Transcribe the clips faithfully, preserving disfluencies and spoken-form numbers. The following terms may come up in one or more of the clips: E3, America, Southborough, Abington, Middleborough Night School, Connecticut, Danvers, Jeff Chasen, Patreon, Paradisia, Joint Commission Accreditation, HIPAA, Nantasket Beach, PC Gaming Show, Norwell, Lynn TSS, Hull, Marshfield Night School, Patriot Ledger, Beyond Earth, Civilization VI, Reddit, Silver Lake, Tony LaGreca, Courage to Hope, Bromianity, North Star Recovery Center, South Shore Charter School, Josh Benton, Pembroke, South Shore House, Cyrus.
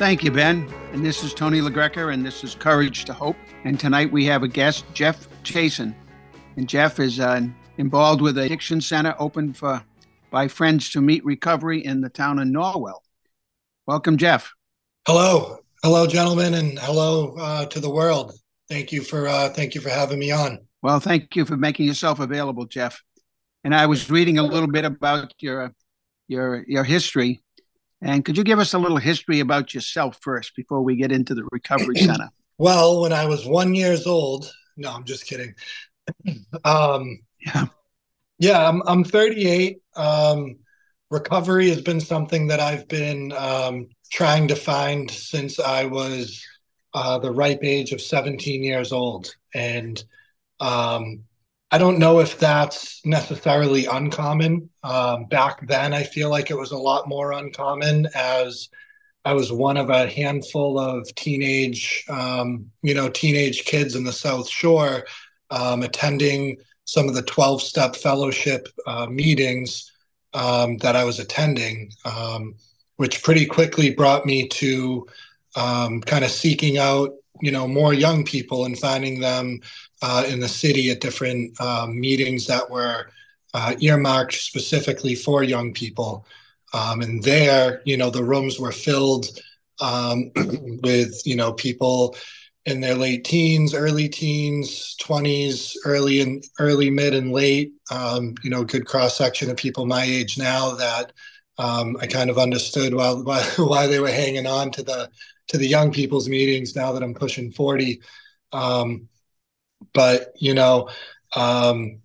Thank you, Ben. And this is Tony LaGreca, and this is Courage to Hope. And tonight we have a guest, Jeff Chasen. And Jeff is uh, involved with an addiction center opened for, by Friends to Meet Recovery in the town of Norwell. Welcome, Jeff. Hello. Hello, gentlemen, and hello uh, to the world. Thank you for uh, thank you for having me on. Well, thank you for making yourself available, Jeff. And I was reading a little bit about your your your history. And could you give us a little history about yourself first before we get into the recovery center? Well, when I was one years old, no, I'm just kidding. Um, yeah, yeah, I'm I'm thirty-eight. Um, recovery has been something that I've been um, trying to find since I was uh, the ripe age of seventeen years old, and um, I don't know if that's necessarily uncommon. Um, back then, I feel like it was a lot more uncommon, as I was one of a handful of teenage, um, you know, teenage kids in the South Shore um, attending some of the twelve-step fellowship uh, meetings um, that I was attending, um, which pretty quickly brought me to um, kind of seeking out, you know, more young people and finding them Uh, in the city at different uh, meetings that were uh, earmarked specifically for young people. Um, and there, you know, the rooms were filled um, with, you know, people in their late teens, early teens, twenties, early and early, mid and late, um, you know, good cross-section of people my age now that um, I kind of understood why, why, why they were hanging on to the, to the young people's meetings now that I'm pushing forty. Um, But, you know, um,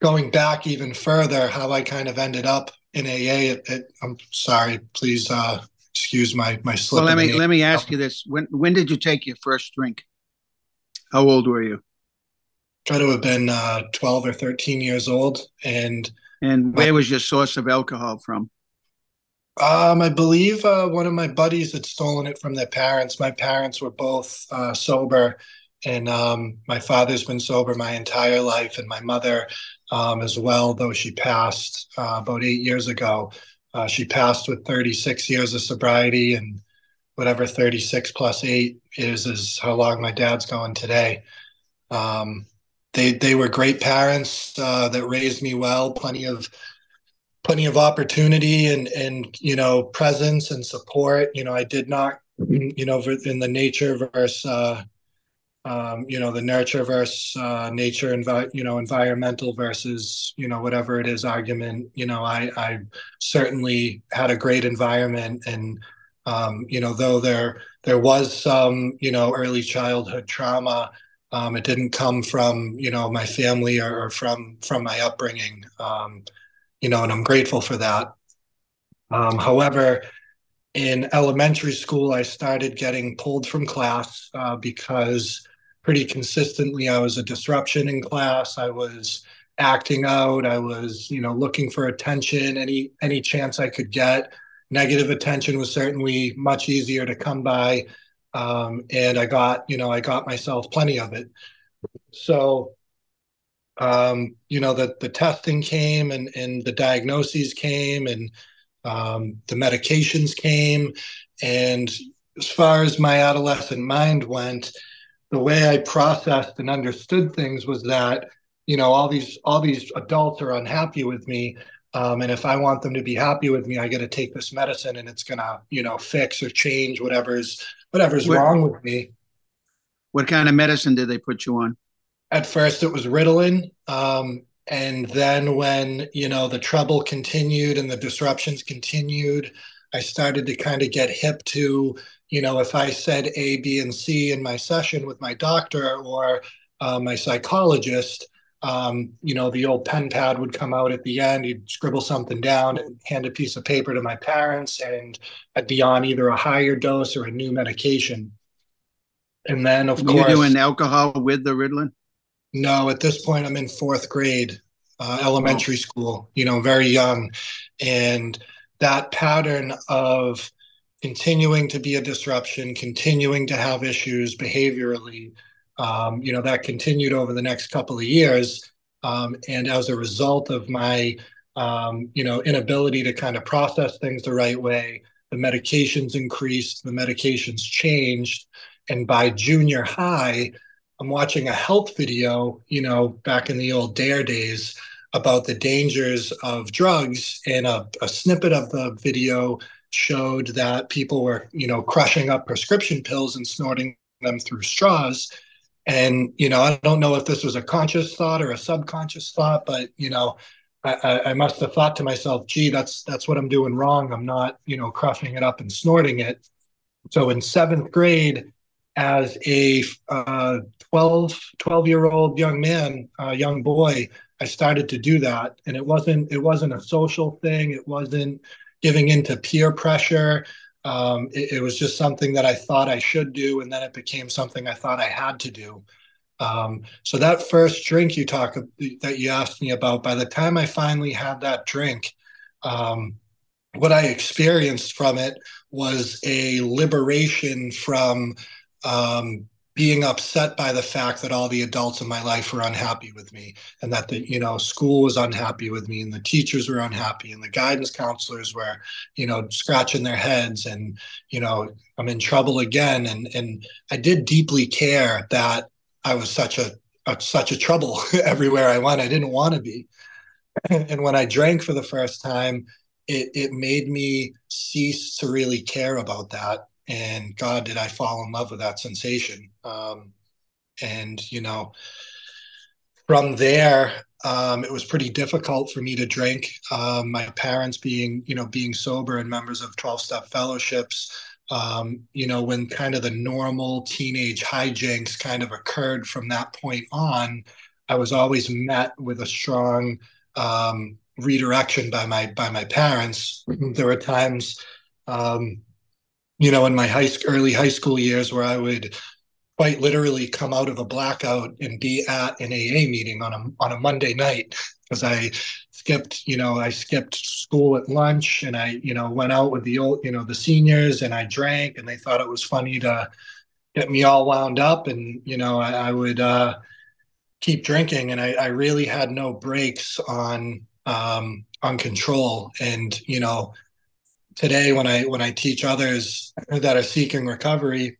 going back even further, how I kind of ended up in A A, it, it, I'm sorry, please uh, excuse my, my slip. Well, let me, let me ask you this. When when did you take your first drink? How old were you? Try to have been uh, twelve or thirteen years old. And and where my, was your source of alcohol from? Um, I believe uh, one of my buddies had stolen it from their parents. My parents were both uh, sober. And um, my father's been sober my entire life, and my mother um, as well, though she passed uh, about eight years ago. Uh, she passed with thirty-six years of sobriety, and whatever thirty-six plus eight is, is how long my dad's going today. Um, they they were great parents uh, that raised me well, plenty of plenty of opportunity and, and, you know, presence and support. You know, I did not, you know, in the nature versus uh, Um, you know, the nurture versus uh, nature, envi- you know, environmental versus, you know, whatever it is argument. You know, I, I certainly had a great environment. And, um, you know, though there there was some, you know, early childhood trauma, um, it didn't come from, you know, my family or, or from from my upbringing, um, you know, and I'm grateful for that. Um, however, in elementary school, I started getting pulled from class uh, because pretty consistently, I was a disruption in class. I was acting out. I was, you know, looking for attention. Any any chance I could get. Negative attention was certainly much easier to come by, um, and I got, you know, I got myself plenty of it. So, um, you know, the the testing came, and and the diagnoses came, and um, the medications came, and as far as my adolescent mind went, the way I processed and understood things was that, you know, all these all these adults are unhappy with me. Um, and if I want them to be happy with me, I got to take this medicine and it's going to, you know, fix or change whatever's whatever's what, wrong with me. What kind of medicine did they put you on? At first, it was Ritalin. Um, and then when, you know, the trouble continued and the disruptions continued, I started to kind of get hip to, you know, if I said A, B, and C in my session with my doctor or uh, my psychologist, Um, you know, the old pen pad would come out at the end. You'd scribble something down and hand a piece of paper to my parents, and I'd be on either a higher dose or a new medication. And then, of course, you doing alcohol with the Ritalin? No, at this point, I'm in fourth grade, uh, elementary school, you know, very young. And that pattern of continuing to be a disruption, continuing to have issues behaviorally, um, you know, that continued over the next couple of years. Um, and as a result of my, um, you know, inability to kind of process things the right way, the medications increased, the medications changed. And by junior high, I'm watching a health video, you know, back in the old DARE days about the dangers of drugs. And a, a snippet of the video showed that people were, you know, crushing up prescription pills and snorting them through straws. And, you know, I don't know if this was a conscious thought or a subconscious thought, but, you know, I, I must have thought to myself, gee, that's that's what I'm doing wrong. I'm not, you know, crushing it up and snorting it. So in seventh grade, as a uh, twelve, twelve-year-old young man, uh, young boy, I started to do that. And it wasn't it wasn't a social thing. It wasn't giving into peer pressure. Um, it, it was just something that I thought I should do, and then it became something I thought I had to do. Um, so that first drink you talk that you asked me about, by the time I finally had that drink, um, what I experienced from it was a liberation from Um, being upset by the fact that all the adults in my life were unhappy with me, and that the, you know, school was unhappy with me, and the teachers were unhappy, and the guidance counselors were, you know, scratching their heads, and, you know, I'm in trouble again. And and I did deeply care that I was such a, a such a trouble everywhere I went. I didn't want to be. And when I drank for the first time, it it made me cease to really care about that. And God, did I fall in love with that sensation. Um, and, you know, from there, um, it was pretty difficult for me to drink. Um, my parents being, you know, being sober and members of twelve-step fellowships, um, you know, when kind of the normal teenage hijinks kind of occurred from that point on, I was always met with a strong um, redirection by my, by my parents. There were times, um, you know, in my high school, early high school years, where I would quite literally come out of a blackout and be at an A A meeting on a on a Monday night, because I skipped, you know, I skipped school at lunch, and I, you know, went out with the old, you know, the seniors, and I drank, and they thought it was funny to get me all wound up, and, you know, I, I would uh, keep drinking, and I, I really had no breaks on um, on control, and, you know. Today, when I when I teach others that are seeking recovery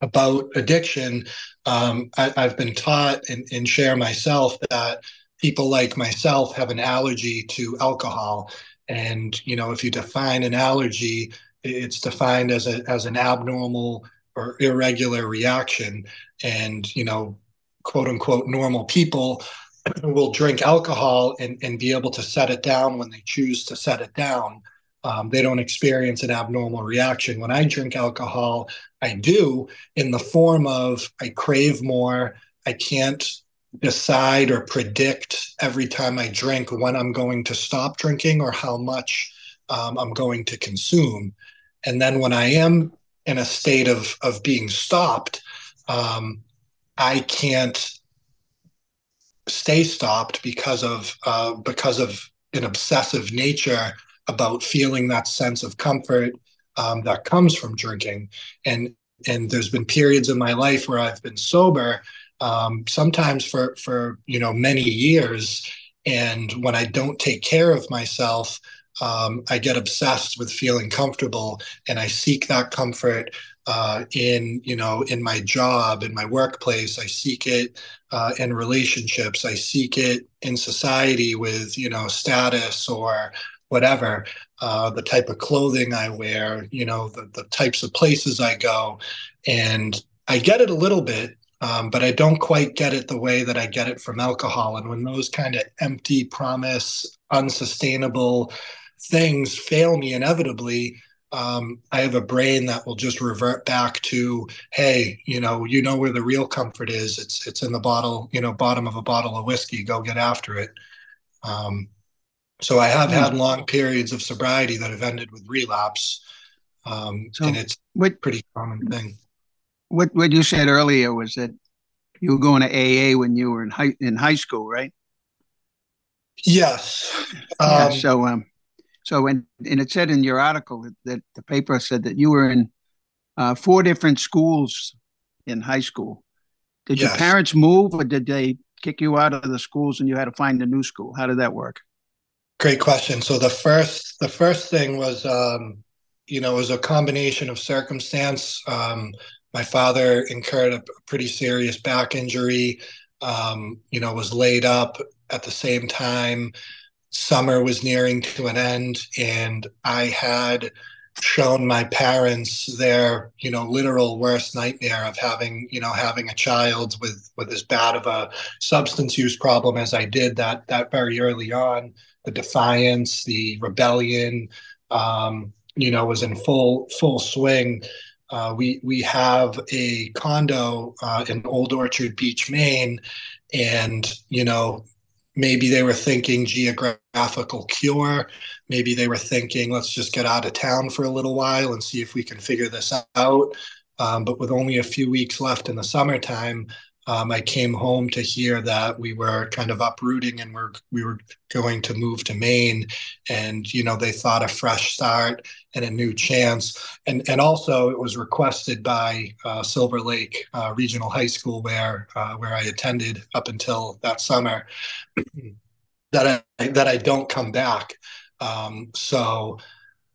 about addiction, um, I, I've been taught and, and share myself that people like myself have an allergy to alcohol. And, you know, if you define an allergy, it's defined as a as an abnormal or irregular reaction. And, you know, quote unquote, normal people will drink alcohol and, and be able to set it down when they choose to set it down. Um, they don't experience an abnormal reaction. When I drink alcohol, I do in the form of I crave more. I can't decide or predict every time I drink when I'm going to stop drinking or how much um, I'm going to consume. And then when I am in a state of, of being stopped, um, I can't stay stopped because of uh, because of an obsessive nature about feeling that sense of comfort um, that comes from drinking. And and there's been periods in my life where I've been sober, um, sometimes for, for you know many years. And when I don't take care of myself, um, I get obsessed with feeling comfortable, and I seek that comfort uh, in you know in my job, in my workplace. I seek it uh, in relationships. I seek it in society with you know status or whatever, uh, the type of clothing I wear, you know, the, the types of places I go. And I get it a little bit, um, but I don't quite get it the way that I get it from alcohol. And when those kind of empty promise, unsustainable things fail me inevitably, um, I have a brain that will just revert back to, hey, you know, you know where the real comfort is. It's it's in the bottle, you know, bottom of a bottle of whiskey. Go get after it. Um, so I have had long periods of sobriety that have ended with relapse, um, so and it's a pretty common thing. What what you said earlier was that you were going to A A when you were in high in high school, right? Yes. Um, yeah, so, um, so and and it said in your article that, that the paper said that you were in uh, four different schools in high school. Did yes. your parents move, or did they kick you out of the schools and you had to find a new school? How did that work? Great question. So the first the first thing was, um, you know, it was a combination of circumstance. Um, my father incurred a pretty serious back injury. Um, you know, was laid up. At the same time, summer was nearing to an end, and I had shown my parents their, you know, literal worst nightmare of having, you know, having a child with with as bad of a substance use problem as I did that that very early on. The defiance, the rebellion, um, you know, was in full full swing. Uh, we we have a condo uh, in Old Orchard Beach, Maine, and you know. Maybe they were thinking geographical cure. Maybe they were thinking, let's just get out of town for a little while and see if we can figure this out. Um, but with only a few weeks left in the summertime, um, I came home to hear that we were kind of uprooting and we're, we were going to move to Maine. And, you know, they thought a fresh start and a new chance. And, and also it was requested by uh, Silver Lake uh, Regional High School, where uh, where I attended up until that summer, that I that I don't come back. Um, so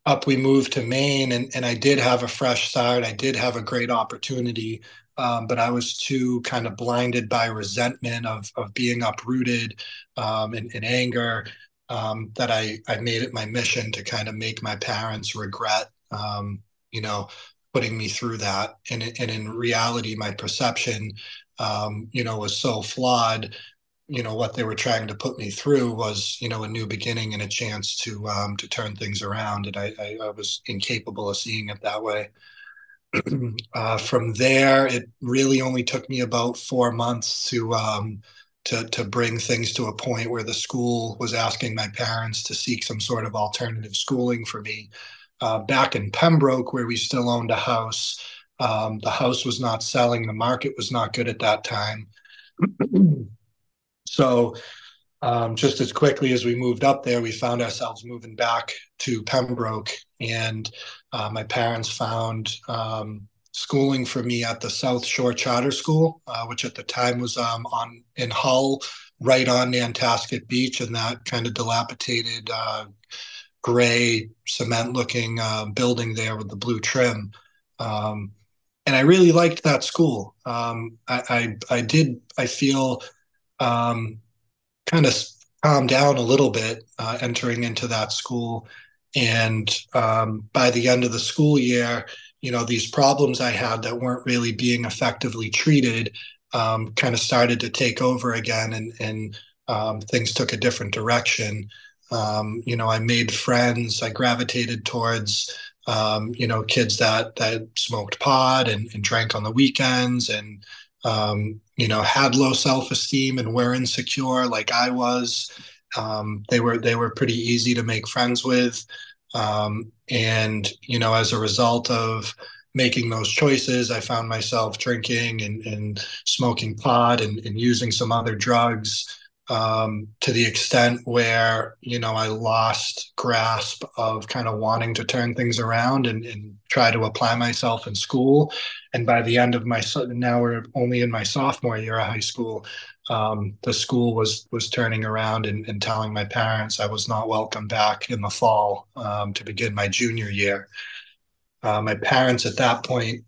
up we moved to Maine, and, and I did have a fresh start. I did have a great opportunity, um, but I was too kind of blinded by resentment of of being uprooted um, and, and anger. Um, that I, I made it my mission to kind of make my parents regret, um, you know, putting me through that. And, and in reality, my perception, um, you know, was so flawed, you know, what they were trying to put me through was, you know, a new beginning and a chance to, um, to turn things around. And I, I, I was incapable of seeing it that way. uh, from there, it really only took me about four months to, um, to to bring things to a point where the school was asking my parents to seek some sort of alternative schooling for me. Uh, back in Pembroke, where we still owned a house, um, the house was not selling. The market was not good at that time. So um, just as quickly as we moved up there, we found ourselves moving back to Pembroke. And uh, my parents found um schooling for me at the South Shore Charter School, uh, which at the time was um, on in Hull, right on Nantasket Beach, in that kind of dilapidated, uh, gray cement-looking uh, building there with the blue trim. Um, and I really liked that school. Um, I, I I did I feel um, kind of calmed down a little bit uh, entering into that school, and um, by the end of the school year. You know, these problems I had that weren't really being effectively treated um, kind of started to take over again, and, and um, things took a different direction. Um, you know, I made friends. I gravitated towards, um, you know, kids that that smoked pot and, and drank on the weekends and, um, you know, had low self-esteem and were insecure like I was. Um, they were they were pretty easy to make friends with. Um, and, you know, as a result of making those choices, I found myself drinking and, and smoking pot and, and using some other drugs, um, to the extent where, you know, I lost grasp of kind of wanting to turn things around and, and try to apply myself in school. And by the end of my, now we're only in my sophomore year of high school, um, the school was was turning around and, and telling my parents I was not welcome back in the fall um, to begin my junior year. Uh, my parents at that point,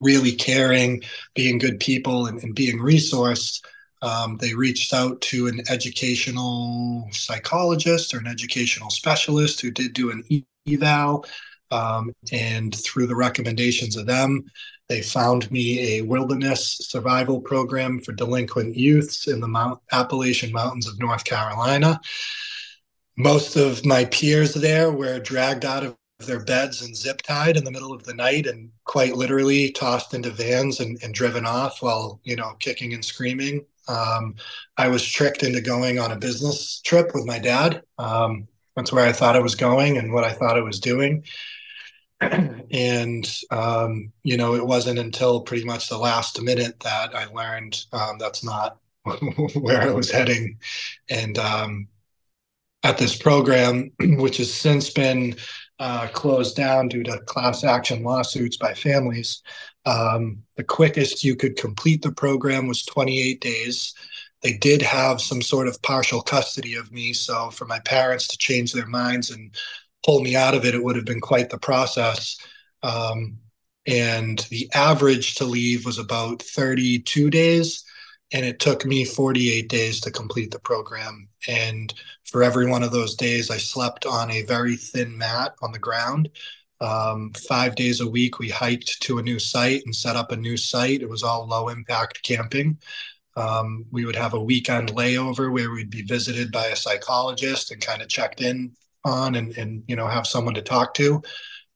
really caring, being good people and, and being resourced, um, they reached out to an educational psychologist or an educational specialist who did do an eval. Um, and through the recommendations of them, they found me a wilderness survival program for delinquent youths in the Mount, Appalachian Mountains of North Carolina. Most of my peers there were dragged out of their beds and zip tied in the middle of the night and quite literally tossed into vans and, and driven off while, you know, kicking and screaming. Um, I was tricked into going on a business trip with my dad. Um, that's where I thought I was going and what I thought I was doing. And, um, you know, it wasn't until pretty much the last minute that I learned um, that's not where I was heading. And um, at this program, which has since been uh, closed down due to class action lawsuits by families, um, the quickest you could complete the program was twenty-eight days. They did have some sort of partial custody of me. So for my parents to change their minds and pull me out of it, it would have been quite the process. Um, and the average to leave was about thirty-two days. And it took me forty-eight days to complete the program. And for every one of those days, I slept on a very thin mat on the ground. Um, five days a week, we hiked to a new site and set up a new site. It was all low impact camping. Um, we would have a weekend layover where we'd be visited by a psychologist and kind of checked in on and, and you know, have someone to talk to.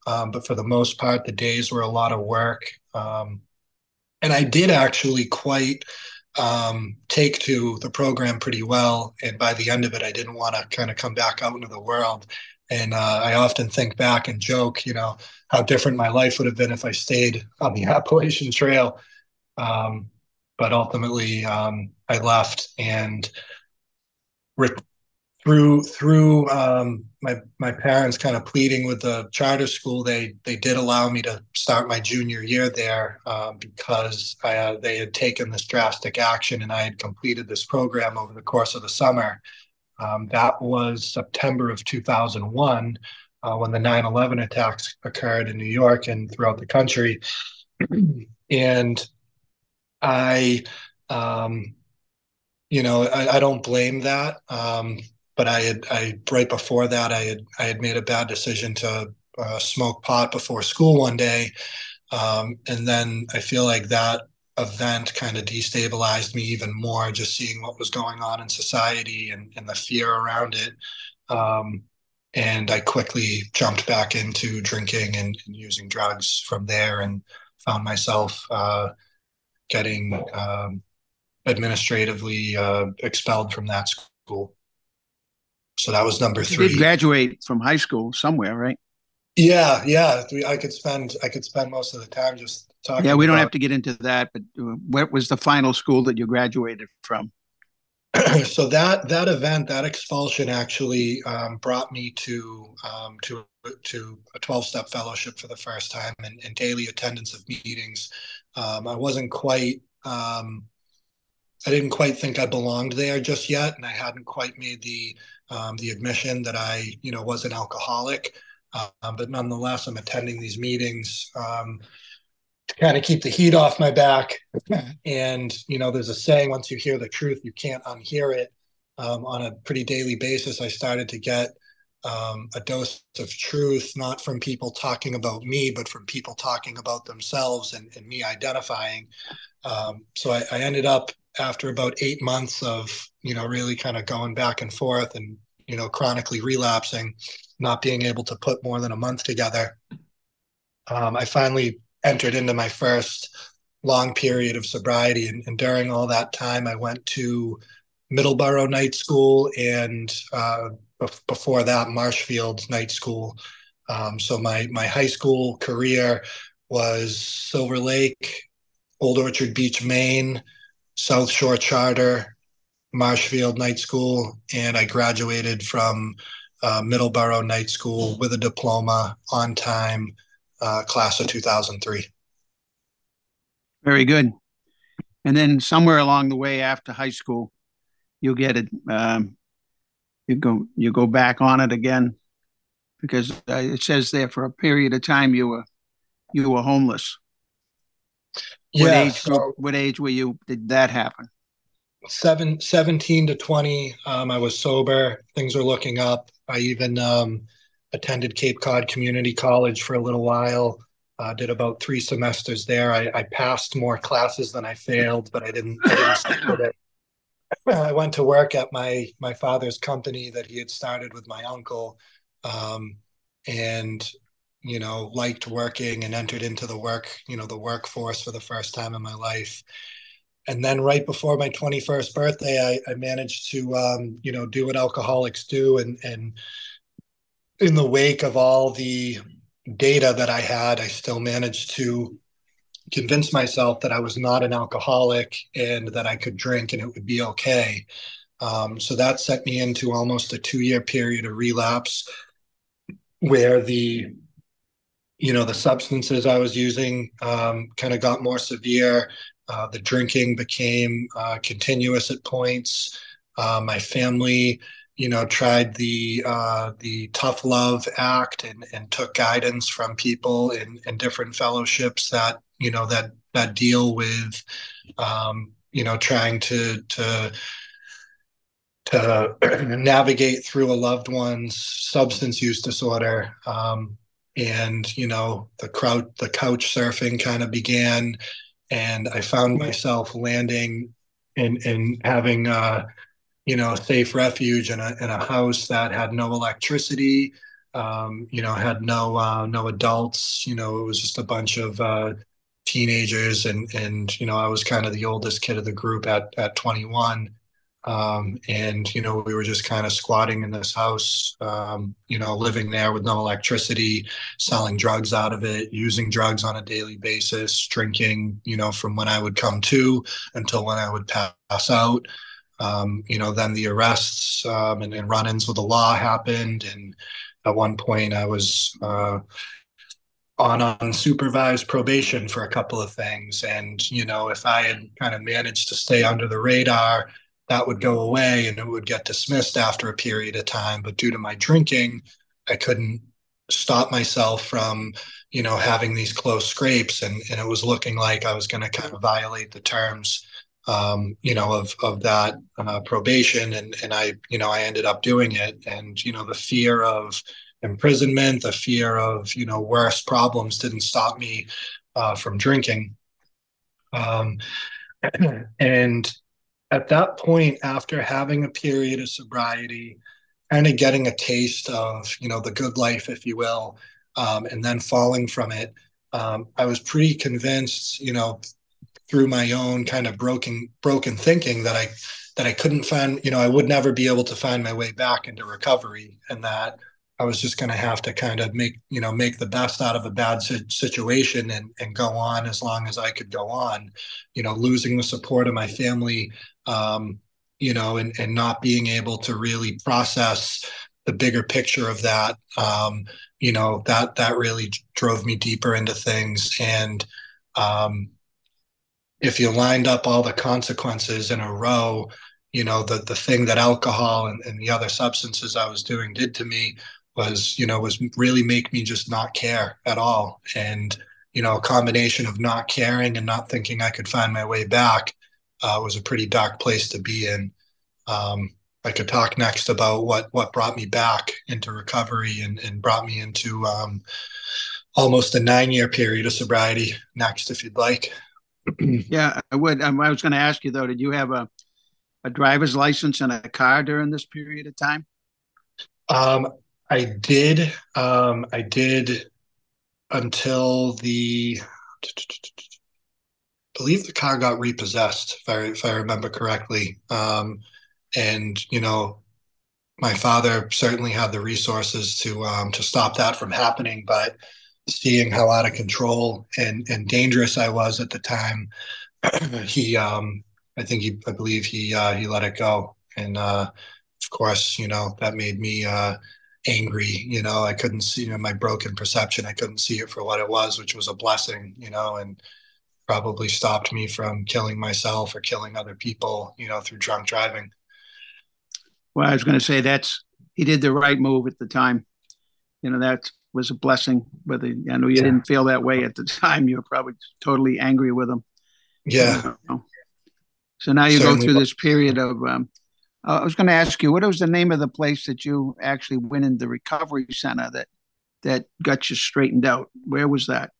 Um, but for the most part, the days were a lot of work. Um, and I did actually quite... Um, take to the program pretty well. And by the end of it, I didn't want to kind of come back out into the world. And uh, I often think back and joke, you know, how different my life would have been if I stayed on the Appalachian Trail. Um, but ultimately, um, I left and re- through through um, my my parents kind of pleading with the charter school, they they did allow me to start my junior year there uh, because I, uh, they had taken this drastic action and I had completed this program over the course of the summer. Um, that was September of two thousand one uh, when the nine eleven attacks occurred in New York and throughout the country. And I, um, you know, I, I don't blame that. Um, But I had, I right before that, I had, I had made a bad decision to uh, smoke pot before school one day, um, and then I feel like that event kind of destabilized me even more. Just seeing what was going on in society and, and the fear around it, um, and I quickly jumped back into drinking and, and using drugs from there, and found myself uh, getting um, administratively uh, expelled from that school. So that was number three. You did graduate from high school somewhere, right? Yeah, yeah. I could spend I could spend most of the time just talking. Yeah, we don't about... have to get into that. But what was the final school that you graduated from? So that that event, that expulsion, actually um, brought me to um, to to a twelve-step fellowship for the first time and, and daily attendance of meetings. Um, I wasn't quite. Um, I didn't quite think I belonged there just yet, and I hadn't quite made the um, the admission that I, you know, was an alcoholic. Um, but nonetheless, I'm attending these meetings um, to kind of keep the heat off my back. And, you know, there's a saying, once you hear the truth, you can't unhear it. Um, on a pretty daily basis, I started to get um, a dose of truth, not from people talking about me, but from people talking about themselves and, and me identifying. Um, so I, I ended up, after about eight months of, you know, really kind of going back and forth and, you know, chronically relapsing, not being able to put more than a month together, um, I finally entered into my first long period of sobriety. And, and during all that time, I went to Middleborough Night School and uh, before that, Marshfield Night School. Um, so my my high school career was Silver Lake, Old Orchard Beach, Maine, South Shore Charter, Marshfield Night School, and I graduated from uh, Middleborough Night School with a diploma on time, uh, class of two thousand three. Very good. And then somewhere along the way after high school, you get it. Um, you go. You go back on it again because uh, it says there for a period of time you were you were homeless. What, yeah, age, so what age were you? Did that happen? Seven, seventeen to twenty. Um, I was sober. Things were looking up. I even um, attended Cape Cod Community College for a little while. Uh, did about three semesters there. I, I passed more classes than I failed, but I didn't. I, didn't stick with it. I went to work at my my father's company that he had started with my uncle, um, and you know, liked working and entered into the work, you know, the workforce for the first time in my life. And then right before my twenty-first birthday, I, I managed to, um, you know, do what alcoholics do. And, and in the wake of all the data that I had, I still managed to convince myself that I was not an alcoholic and that I could drink and it would be okay. Um, so that set me into almost a two-year period of relapse where the, you know, the substances I was using um, kind of got more severe. Uh, the drinking became uh, continuous at points. Uh, my family, you know, tried the uh, the tough love act and, and took guidance from people in, in different fellowships that, you know, that that deal with, um, you know, trying to to to navigate through a loved one's substance use disorder. Um, and, you know, the crowd, the couch surfing kind of began. And I found myself landing and and having, uh, you know, safe refuge in a in a house that had no electricity, um, you know, had no uh, no adults. You know, it was just a bunch of uh, teenagers, and and you know, I was kind of the oldest kid of the group at at twenty-one, um, and you know, we were just kind of squatting in this house, um, you know, living there with no electricity, selling drugs out of it, using drugs on a daily basis, drinking, you know, from when I would come to until when I would pass out. Um, you know, then the arrests um, and, and run-ins with the law happened. And at one point I was uh, on unsupervised probation for a couple of things. And, you know, if I had kind of managed to stay under the radar, that would go away and it would get dismissed after a period of time. But due to my drinking, I couldn't stop myself from, you know, having these close scrapes. And, and it was looking like I was going to kind of violate the terms Um, you know, of, of that uh, probation. And, and I, you know, I ended up doing it. And, you know, the fear of imprisonment, the fear of, you know, worse problems didn't stop me uh, from drinking. Um, and at that point, after having a period of sobriety, kind of getting a taste of, you know, the good life, if you will, um, and then falling from it, um, I was pretty convinced, you know, through my own kind of broken, broken thinking that I, that I couldn't find, you know, I would never be able to find my way back into recovery, and that I was just going to have to kind of make, you know, make the best out of a bad situation and, and go on as long as I could go on, you know, losing the support of my family, um, you know, and, and not being able to really process the bigger picture of that. Um, you know, that, that really drove me deeper into things. And, um, if you lined up all the consequences in a row, you know, the, the thing that alcohol and, and the other substances I was doing did to me was, you know, was really make me just not care at all. And, you know, a combination of not caring and not thinking I could find my way back uh, was a pretty dark place to be in. Um, I could talk next about what, what brought me back into recovery and, and brought me into um, almost a nine-year period of sobriety next, if you'd like. Yeah, I would. Um, I was going to ask you, though, did you have a, a driver's license and a car during this period of time? Um, I did. Um, I did until the, I believe the car got repossessed, if I, if I remember correctly. Um, and, you know, my father certainly had the resources to um, to stop that from happening, but seeing how out of control and, and dangerous I was at the time, he, um, I think he, I believe he, uh, he let it go. And, uh, of course, you know, that made me, uh, angry. You know, I couldn't see, you know, my broken perception. I couldn't see it for what it was, which was a blessing, you know, and probably stopped me from killing myself or killing other people, you know, through drunk driving. Well, I was going to say that's, he did the right move at the time. You know, that's, was a blessing, but I know you yeah. didn't feel that way at the time. You were probably totally angry with them. Yeah. So now you Certainly. go through this period of, um, I was going to ask you, what was the name of the place that you actually went in the recovery center that, that got you straightened out? Where was that?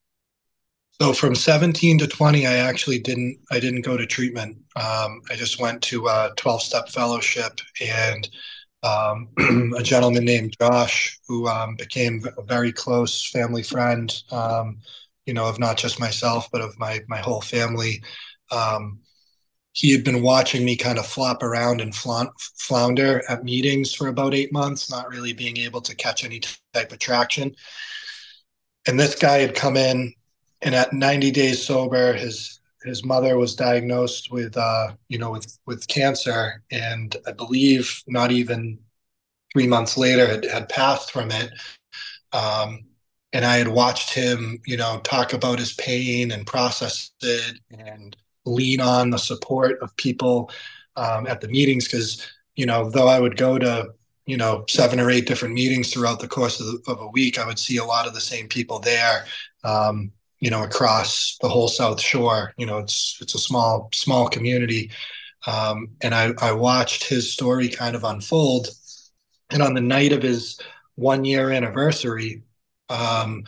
So from seventeen to twenty, I actually didn't, I didn't go to treatment. Um, I just went to a twelve-step fellowship, and um, a gentleman named Josh, who um, became a very close family friend, um, you know, of not just myself, but of my my whole family. Um, he had been watching me kind of flop around and flaunt, flounder at meetings for about eight months, not really being able to catch any type of traction. And this guy had come in, and at ninety days sober, his his mother was diagnosed with, uh, you know, with with cancer, and I believe not even three months later had, had passed from it. Um, and I had watched him, you know, talk about his pain and process it, and lean on the support of people um, at the meetings, because, you know, though I would go to, you know, seven or eight different meetings throughout the course of, the, of a week, I would see a lot of the same people there, um, you know, across the whole South Shore. You know, it's it's a small, small community. Um, and I, I watched his story kind of unfold. And on the night of his one year anniversary, um,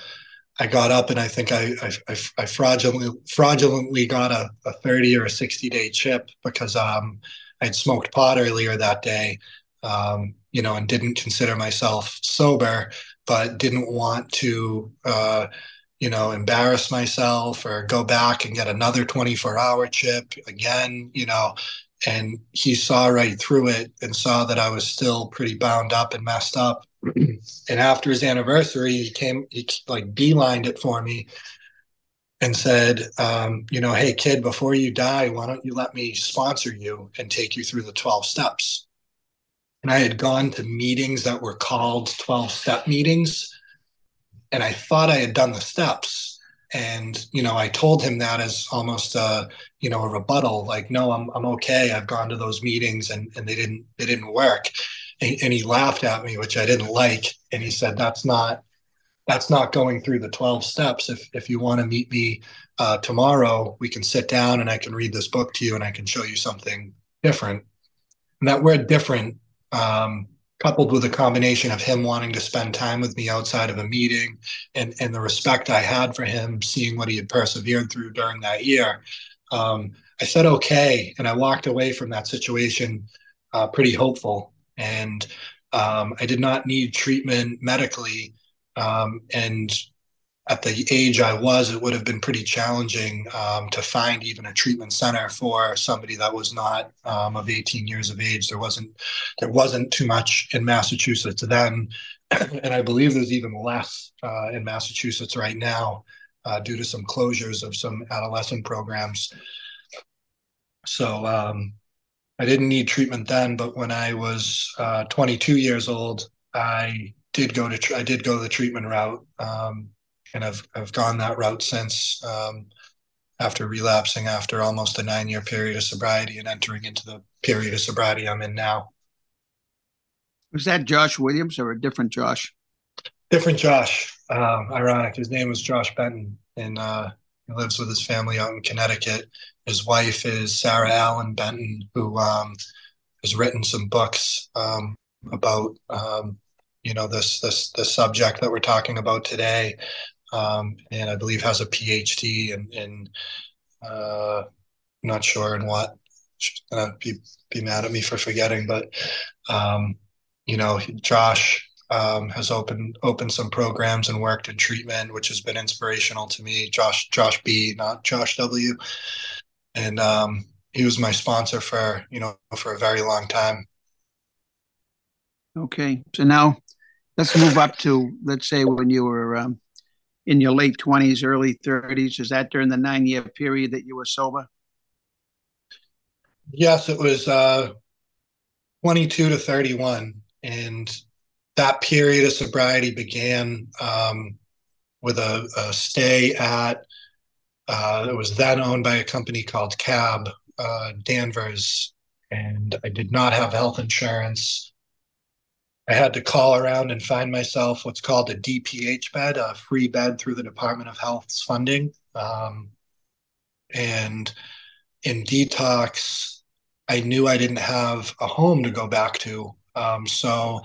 I got up, and I think I, I, I fraudulently, fraudulently got a, a thirty or a sixty day chip, because um, I'd smoked pot earlier that day. Um, you know, and didn't consider myself sober, but didn't want to, uh, you know, embarrass myself or go back and get another twenty-four hour chip again, you know. And he saw right through it and saw that I was still pretty bound up and messed up. And after his anniversary, he came, he like beelined it for me and said, um, you know, hey, kid, before you die, why don't you let me sponsor you and take you through the twelve steps? And I had gone to meetings that were called twelve-step meetings, and I thought I had done the steps. And, you know, I told him that as almost a, you know, a rebuttal, like, no, I'm I'm okay. I've gone to those meetings, and, and they didn't they didn't work. And, and he laughed at me, which I didn't like. And he said, that's not that's not going through the twelve steps. If if you want to meet me uh, tomorrow, we can sit down and I can read this book to you and I can show you something different. And that word different, Um, coupled with a combination of him wanting to spend time with me outside of a meeting and, and the respect I had for him, seeing what he had persevered through during that year, um, I said, okay. And I walked away from that situation uh, pretty hopeful. And um, I did not need treatment medically. Um, and at the age I was, it would have been pretty challenging um, to find even a treatment center for somebody that was not um, of eighteen years of age. There wasn't there wasn't too much in Massachusetts then, and I believe there's even less uh, in Massachusetts right now uh, due to some closures of some adolescent programs. So um, I didn't need treatment then, but when I was uh, twenty-two years old, I did go to tr- I did go the treatment route. Um, And I've, I've gone that route since, um, after relapsing after almost a nine-year period of sobriety and entering into the period of sobriety I'm in now. Was that Josh Williams or a different Josh? Different Josh. Um, ironic. His name was Josh Benton, and uh, he lives with his family out in Connecticut. His wife is Sarah Allen Benton, who um, has written some books um, about, um, you know, this this the subject that we're talking about today. Um, and I believe has a PhD in, in uh, I'm not sure in what. She's gonna be, be mad at me for forgetting, but um, you know, Josh um, has opened opened some programs and worked in treatment, which has been inspirational to me. Josh Josh B, not Josh W. And um, he was my sponsor for you know for a very long time. Okay, so now let's move up to, let's say, when you were. Um... in your late twenties, early thirties, is that during the nine-year period that you were sober? Yes, it was uh, twenty-two to thirty-one. And that period of sobriety began um, with a, a stay at, uh, it was then owned by a company called Cab, uh, Danvers. And I did not have health insurance. I had to call around and find myself what's called a D P H bed, a free bed through the Department of Health's funding. Um, and in detox, I knew I didn't have a home to go back to. Um, so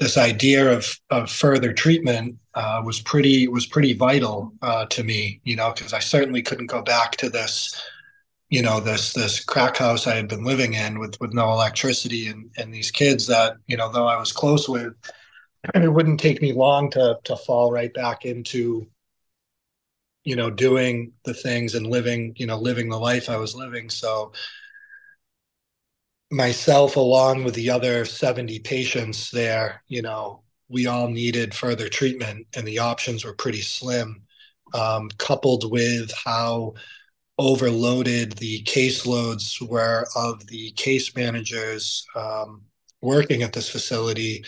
this idea of, of further treatment uh, was pretty was pretty vital uh, to me, you know, because I certainly couldn't go back to this you know, this this crack house I had been living in with with no electricity and and these kids that, you know, though I was close with, and it wouldn't take me long to to fall right back into, you know, doing the things and living, you know, living the life I was living. So myself, along with the other seventy patients there, you know, we all needed further treatment and the options were pretty slim, um, coupled with how overloaded the caseloads were of the case managers um, working at this facility.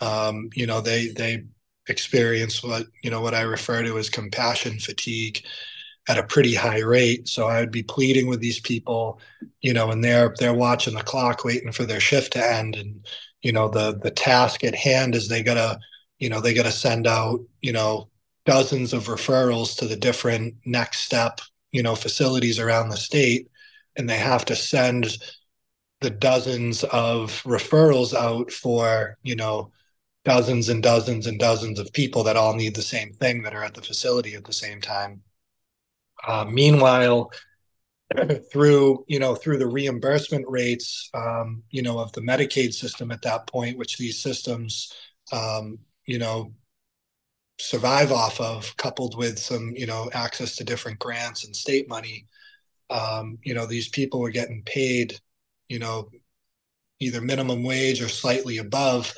Um, you know, they they experience what, you know, what I refer to as compassion fatigue at a pretty high rate. So I would be pleading with these people, you know, and they're they're watching the clock waiting for their shift to end. And, you know, the the task at hand is they gotta, you know, they gotta send out, you know, dozens of referrals to the different next step, you know, facilities around the state. And they have to send the dozens of referrals out for, you know, dozens and dozens and dozens of people that all need the same thing that are at the facility at the same time. Uh, meanwhile, through, you know, through the reimbursement rates, um, you know, of the Medicaid system at that point, which these systems, um, you know, survive off of, coupled with some, you know, access to different grants and state money, um, you know, these people were getting paid, you know, either minimum wage or slightly above,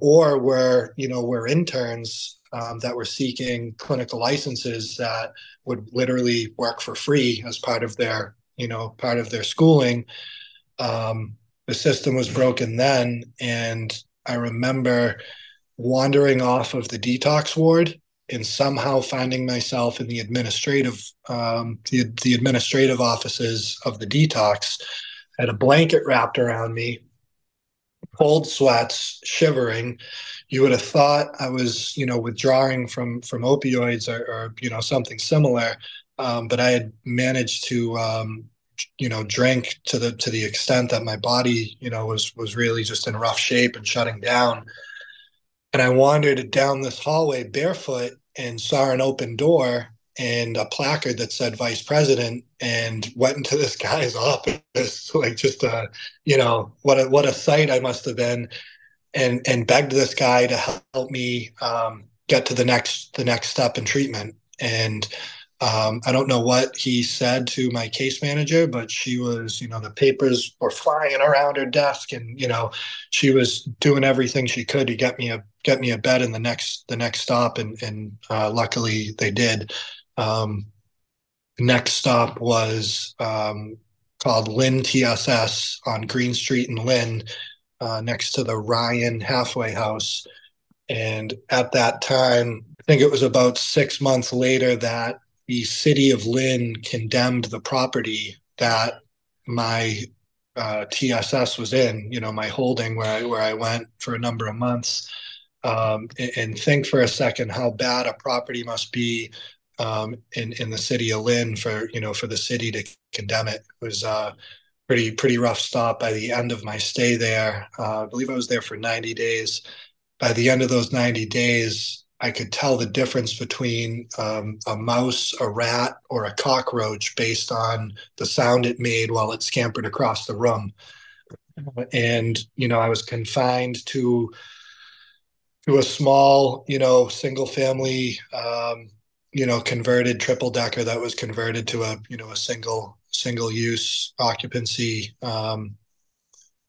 or were, you know, were interns um, that were seeking clinical licenses that would literally work for free as part of their, you know, part of their schooling. Um, the system was broken then. And I remember wandering off of the detox ward and somehow finding myself in the administrative, um, the, the administrative offices of the detox. I had a blanket wrapped around me, cold sweats, shivering. You would have thought I was, you know, withdrawing from from opioids or, or you know, something similar, um, but I had managed to, um, you know, drink to the to the extent that my body, you know, was was really just in rough shape and shutting down. And I wandered down this hallway barefoot and saw an open door and a placard that said vice president, and went into this guy's office, like just, uh, you know, what a, what a sight I must have been, and and begged this guy to help me um, get to the next the next step in treatment. And um, I don't know what he said to my case manager, but she was, you know, the papers were flying around her desk, and you know, she was doing everything she could to get me a get me a bed in the next the next stop, and and uh, luckily they did. Um, next stop was, um, called Lynn T S S on Green Street in Lynn, uh, next to the Ryan halfway house. And at that time, I think it was about six months later that the city of Lynn condemned the property that my, uh, T S S was in, you know, my holding where I, where I went for a number of months, um, and, and think for a second how bad a property must be, um, in, in the city of Lynn for, you know, for the city to condemn it. It was a pretty, pretty rough stop. By the end of my stay there, uh, I believe I was there for ninety days. By the end of those ninety days, I could tell the difference between, um, a mouse, a rat, or a cockroach based on the sound it made while it scampered across the room. And, you know, I was confined to, to a small, you know, single family, um, you know, converted triple decker that was converted to a, you know, a single, single use occupancy, um,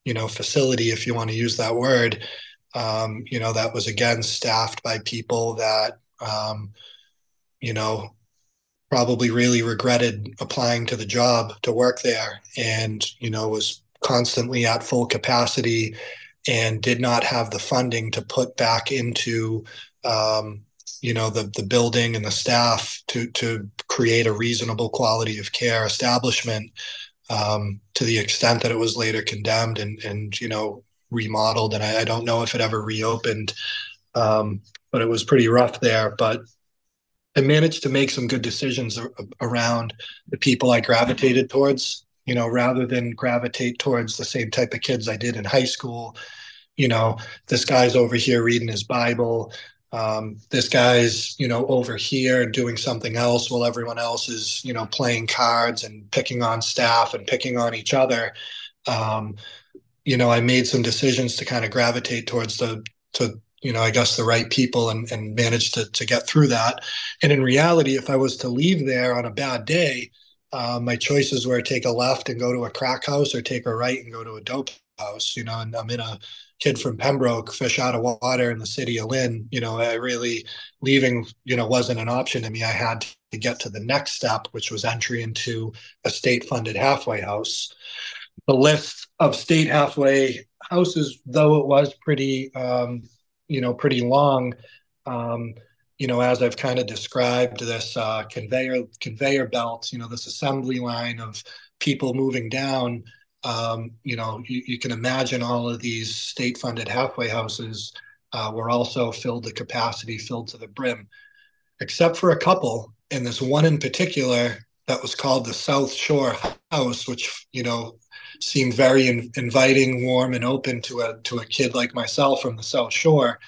you know, facility, if you want to use that word, um, you know, that was again staffed by people that, um, you know, probably really regretted applying to the job to work there, and, you know, was constantly at full capacity and did not have the funding to put back into, um, you know, the the building and the staff to to create a reasonable quality of care establishment, um, to the extent that it was later condemned and, and you know, remodeled. And I, I don't know if it ever reopened, um, but it was pretty rough there. But I managed to make some good decisions ar- around the people I gravitated towards, you know, rather than gravitate towards the same type of kids I did in high school. You know, this guy's over here reading his Bible. Um, this guy's, you know, over here doing something else while everyone else is, you know, playing cards and picking on staff and picking on each other. Um, you know, I made some decisions to kind of gravitate towards the, to, you know, I guess the right people and, and managed to, to get through that. And in reality, if I was to leave there on a bad day, uh, my choices were take a left and go to a crack house or take a right and go to a dope house, you know, and I'm in a kid from Pembroke, fish out of water in the city of Lynn, you know, I really leaving, you know, wasn't an option to me. I had to get to the next step, which was entry into a state funded halfway house. The list of state halfway houses, though it was pretty, um, you know, pretty long, um, you know, as I've kind of described this uh, conveyor conveyor belt, you know, this assembly line of people moving down, um, you know, you, you can imagine all of these state-funded halfway houses uh, were also filled to capacity, filled to the brim, except for a couple, and this one in particular that was called the South Shore House, which, you know, seemed very in- inviting, warm, and open to a to a kid like myself from the South Shore.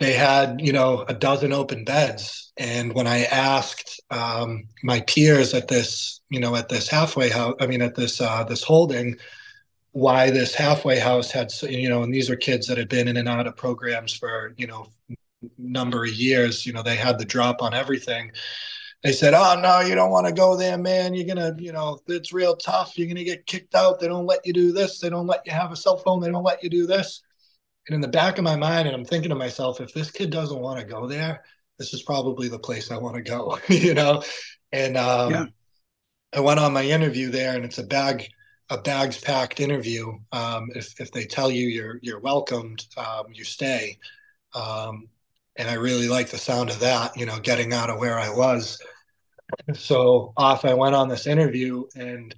They had, you know, a dozen open beds, and when I asked um, my peers at this, you know, at this halfway house, I mean, at this uh, this holding, why this halfway house had, you know, and these were kids that had been in and out of programs for, you know, number of years. You know, they had the drop on everything. They said, oh, no, you don't want to go there, man. You're going to, you know, it's real tough. You're going to get kicked out. They don't let you do this. They don't let you have a cell phone. They don't let you do this. And in the back of my mind, and I'm thinking to myself, if this kid doesn't want to go there, this is probably the place I want to go, you know? And um, yeah. I went on my interview there, and it's a bag, a bags packed interview. Um, if if they tell you you're, you're welcomed, um, you stay. Um, and I really like the sound of that, you know, getting out of where I was. So off I went on this interview, and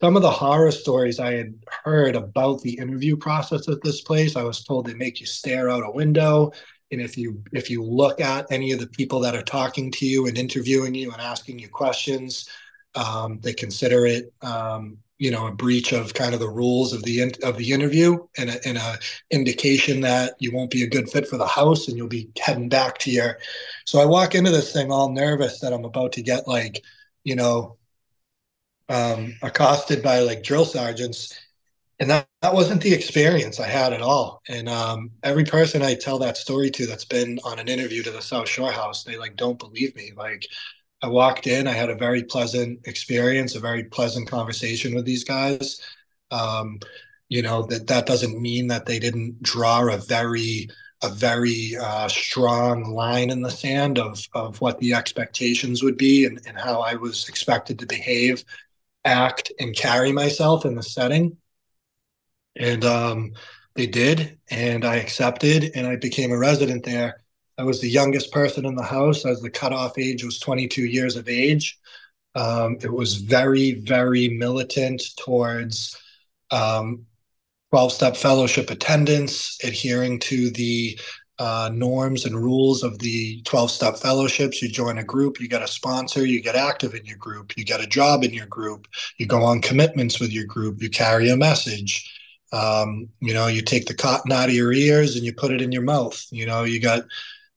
some of the horror stories I had heard about the interview process at this place, I was told they make you stare out a window. And if you if you look at any of the people that are talking to you and interviewing you and asking you questions, um, they consider it, um, you know, a breach of kind of the rules of the in, of the interview and a, and a indication that you won't be a good fit for the house and you'll be heading back to your. So I walk into this thing all nervous that I'm about to get, like, you know, um, accosted by like drill sergeants. And that, that wasn't the experience I had at all. And um, every person I tell that story to that's been on an interview to the South Shore House, they like don't believe me. Like, I walked in, I had a very pleasant experience, a very pleasant conversation with these guys. Um, you know, that, that doesn't mean that they didn't draw a very, a very uh, strong line in the sand of, of what the expectations would be and, and how I was expected to behave, act, and carry myself in the setting. And um, they did, and I accepted, and I became a resident there. I was the youngest person in the house, as the cutoff age was twenty-two years of age. Um, it was very, very militant towards um, twelve-step fellowship attendance, adhering to the uh, norms and rules of the twelve-step fellowships. You join a group, you get a sponsor, you get active in your group, you get a job in your group, you go on commitments with your group, you carry a message. Um, you know, you take the cotton out of your ears and you put it in your mouth. You know, you got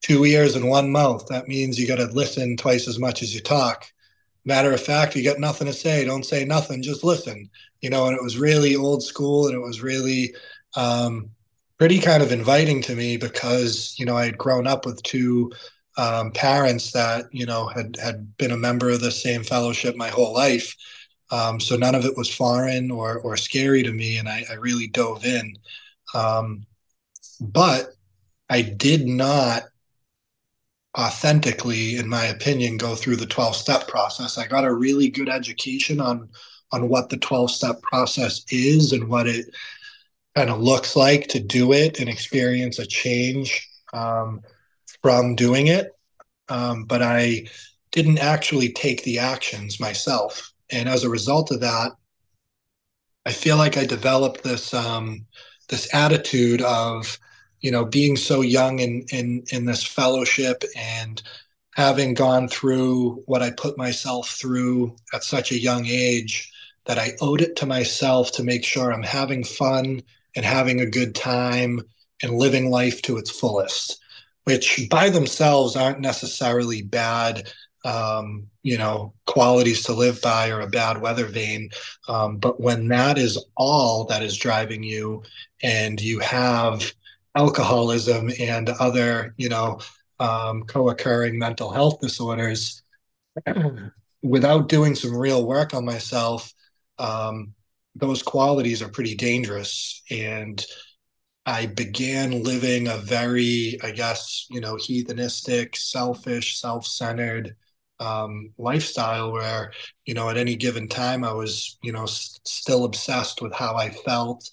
two ears and one mouth. That means you got to listen twice as much as you talk. Matter of fact, you got nothing to say. Don't say nothing. Just listen. You know, and it was really old school, and it was really um, pretty kind of inviting to me because, you know, I had grown up with two um, parents that, you know, had, had been a member of the same fellowship my whole life. Um, so none of it was foreign or or scary to me. And I, I really dove in. Um, but I did not authentically, in my opinion, go through the twelve-step process. I got a really good education on on what the twelve-step process is and what it kind of looks like to do it and experience a change um, from doing it. Um, but I didn't actually take the actions myself. And as a result of that, I feel like I developed this um, this attitude of, you know, being so young in, in, in this fellowship and having gone through what I put myself through at such a young age, that I owed it to myself to make sure I'm having fun and having a good time and living life to its fullest. which by themselves aren't necessarily bad, um, you know, qualities to live by or a bad weather vane. Um, but when that is all that is driving you and you have alcoholism and other, you know, um, co-occurring mental health disorders, without doing some real work on myself, um, those qualities are pretty dangerous. And I began living a very, I guess, you know, heathenistic, selfish, self-centered um, lifestyle where, you know, at any given time I was, you know, s- still obsessed with how I felt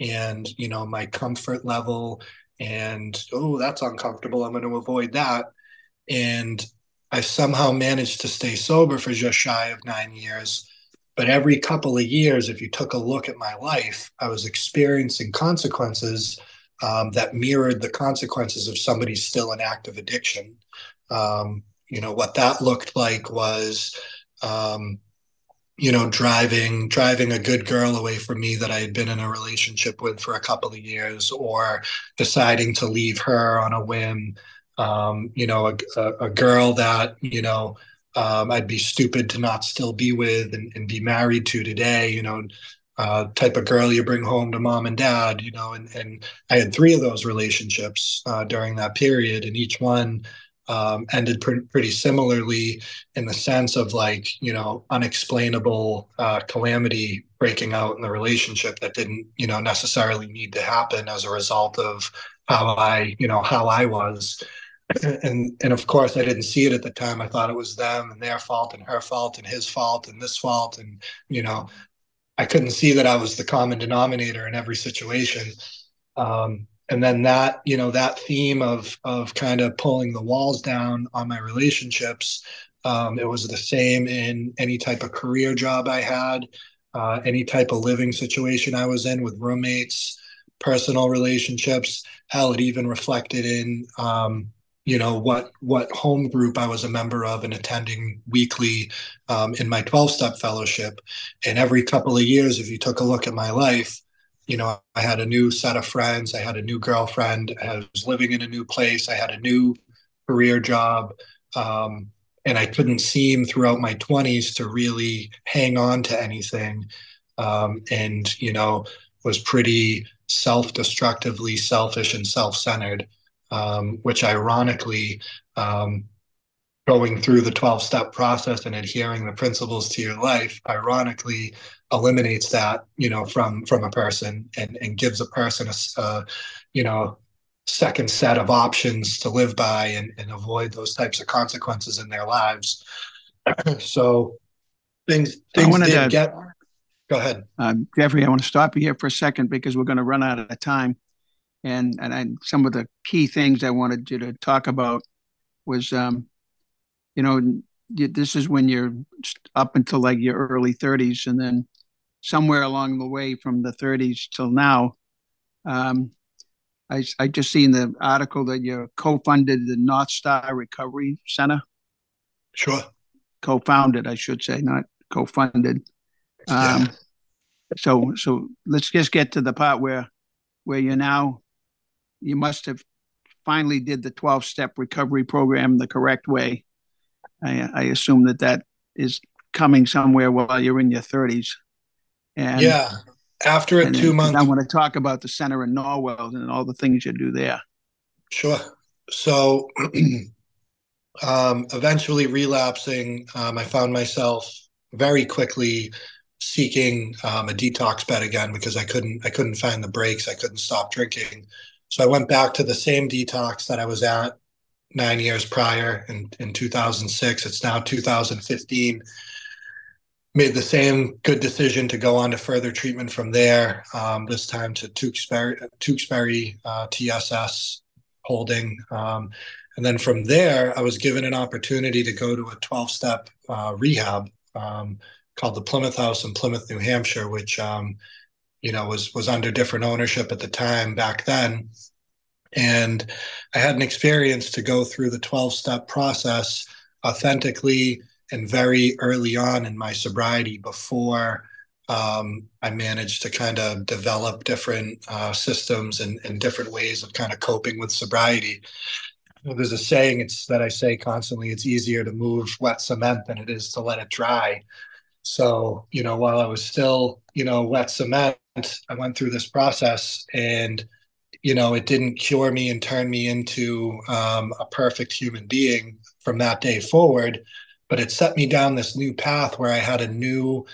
and, you know, my comfort level and, oh, that's uncomfortable, I'm going to avoid that. And I somehow managed to stay sober for just shy of nine years. But every couple of years, if you took a look at my life, I was experiencing consequences um, that mirrored the consequences of somebody still in active addiction. Um, you know, what that looked like was, um, you know, driving driving a good girl away from me that I had been in a relationship with for a couple of years, or deciding to leave her on a whim. Um, you know, a, a, a girl that, you know, Um, I'd be stupid to not still be with and, and be married to today, you know, uh, type of girl you bring home to mom and dad, you know, and, and I had three of those relationships uh, during that period. And each one um, ended pre- pretty similarly in the sense of like, you know, unexplainable uh, calamity breaking out in the relationship that didn't, you know, necessarily need to happen as a result of how I, you know, how I was. And and of course, I didn't see it at the time. I thought it was them and their fault and her fault and his fault and this fault. And, you know, I couldn't see that I was the common denominator in every situation. Um, and then that, you know, that theme of of kind of pulling the walls down on my relationships, um, it was the same in any type of career job I had, uh, any type of living situation I was in with roommates, personal relationships. Hell, it even reflected in, um you know, what what home group I was a member of and attending weekly um, in my twelve-step fellowship. And every couple of years, if you took a look at my life, you know, I had a new set of friends. I had a new girlfriend. I was living in a new place. I had a new career job. Um, and I couldn't seem throughout my twenties to really hang on to anything. Um, and, you know, was pretty self-destructively selfish and self-centered. Um, which ironically, um, going through the twelve-step process and adhering the principles to your life, ironically eliminates that, you know, from from a person and, and gives a person a, a, you know, second set of options to live by and, and avoid those types of consequences in their lives. So things things I wanted did to, get. Go ahead, um, Jeffrey. I want to stop you here for a second because we're going to run out of time. And and I, some of the key things I wanted you to talk about was, um, you know, this is when you're up until like your early thirties, and then somewhere along the way from the thirties till now, um, I I just seen the article that you co-funded the North Star Recovery Center. Sure. Co-founded, I should say, not co-funded. Um, yeah. So so let's just get to the part where where you're now. You must have finally did the twelve-step recovery program the correct way. I, I assume that that is coming somewhere while you're in your thirties. And, yeah, after a two-month... I want to talk about the center in Norwell and all the things you do there. Sure. So um, eventually relapsing, um, I found myself very quickly seeking um, a detox bed again because I couldn't I couldn't find the breaks. I couldn't stop drinking. So I went back to the same detox that I was at nine years prior in, in two thousand six. It's now two thousand fifteen. Made the same good decision to go on to further treatment from there, um, this time to Tewksbury, Tewksbury uh, T S S holding. Um, and then from there, I was given an opportunity to go to a twelve-step uh, rehab um, called the Plymouth House in Plymouth, New Hampshire, which, um, you know, was was under different ownership at the time back then. And I had an experience to go through the twelve-step process authentically and very early on in my sobriety before um, I managed to kind of develop different uh, systems and, and different ways of kind of coping with sobriety. there's a saying it's that I say constantly, it's easier to move wet cement than it is to let it dry. So, you know, while I was still, you know, wet cement, I went through this process, and, you know, it didn't cure me and turn me into um, a perfect human being from that day forward, but it set me down this new path where I had a new,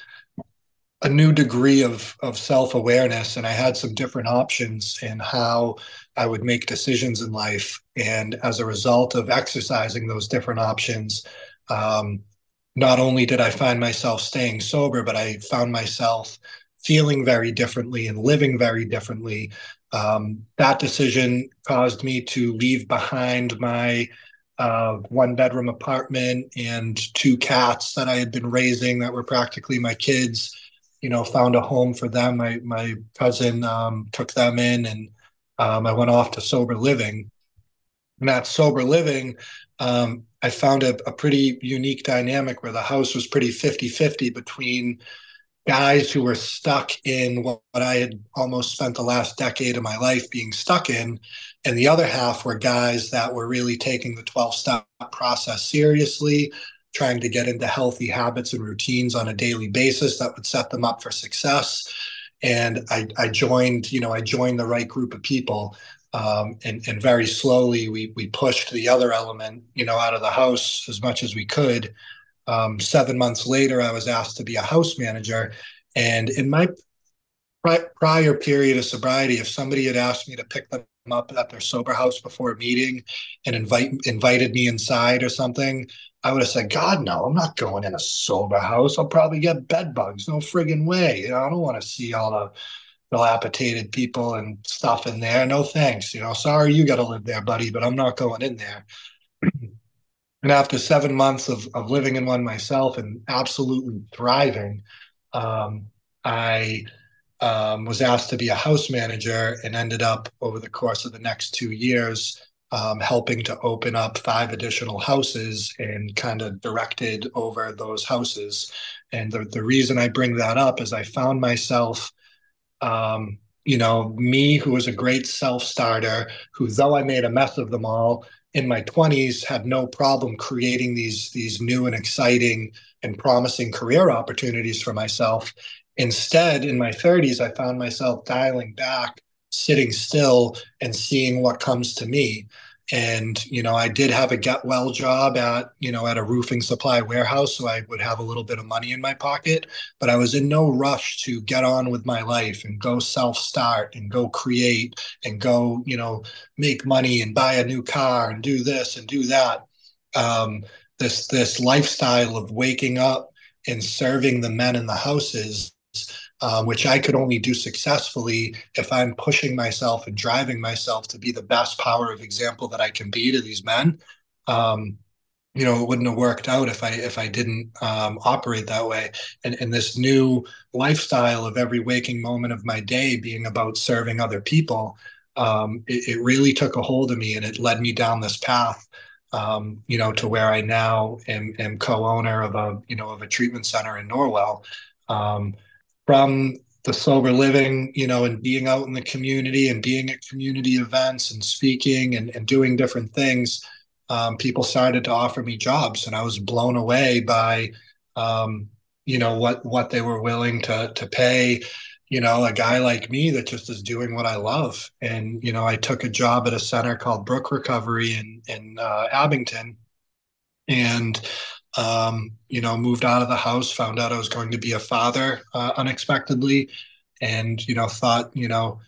a new degree of, of self-awareness, and I had some different options in how I would make decisions in life. And as a result of exercising those different options, um, not only did I find myself staying sober, but I found myself feeling very differently and living very differently. Um, that decision caused me to leave behind my uh, one-bedroom apartment and two cats that I had been raising that were practically my kids. You know, found a home for them. My my cousin um, took them in, and um, I went off to sober living. And that sober living, um, I found a, a pretty unique dynamic where the house was pretty fifty-fifty between guys who were stuck in what I had almost spent the last decade of my life being stuck in, and the other half were guys that were really taking the twelve-step process seriously, trying to get into healthy habits and routines on a daily basis that would set them up for success. And I, I joined, you know, I joined the right group of people. Um, and, and very slowly, we we pushed the other element, you know, out of the house as much as we could. Um, seven months later, I was asked to be a house manager. And in my pri- prior period of sobriety, if somebody had asked me to pick them up at their sober house before a meeting and invite invited me inside or something, I would have said, God, no, I'm not going in a sober house. I'll probably get bed bugs. No friggin' way. You know, I don't want to see all the dilapidated people and stuff in there. No thanks. You know, sorry, you got to live there, buddy, but I'm not going in there. And after seven months of, of living in one myself and absolutely thriving, um, I um, was asked to be a house manager and ended up over the course of the next two years Um, helping to open up five additional houses and kind of directed over those houses. And the, the reason I bring that up is I found myself, um, you know, me who was a great self-starter, who, though I made a mess of them all in my twenties, had no problem creating these, these new and exciting and promising career opportunities for myself. Instead, in my thirties, I found myself dialing back, sitting still and seeing what comes to me. And, you know, I did have a get well job at, you know, at a roofing supply warehouse. So I would have a little bit of money in my pocket, but I was in no rush to get on with my life and go self-start and go create and go, you know, make money and buy a new car and do this and do that. Um, this, this lifestyle of waking up and serving the men in the houses, Um, which I could only do successfully if I'm pushing myself and driving myself to be the best power of example that I can be to these men. Um, you know, it wouldn't have worked out if I if I didn't um, operate that way. And, and this new lifestyle of every waking moment of my day being about serving other people, um, it, it really took a hold of me, and it led me down this path, um, you know, to where I now am, am co-owner of a, you know, of a treatment center in Norwell. Um, From the sober living, you know, and being out in the community and being at community events and speaking and, and doing different things, um, people started to offer me jobs, and I was blown away by, um, you know, what what they were willing to to pay, you know, a guy like me that just is doing what I love. And, you know, I took a job at a center called Brook Recovery in in uh, Abington, and Um, you know, moved out of the house, found out I was going to be a father uh, unexpectedly, and, you know, thought, you know,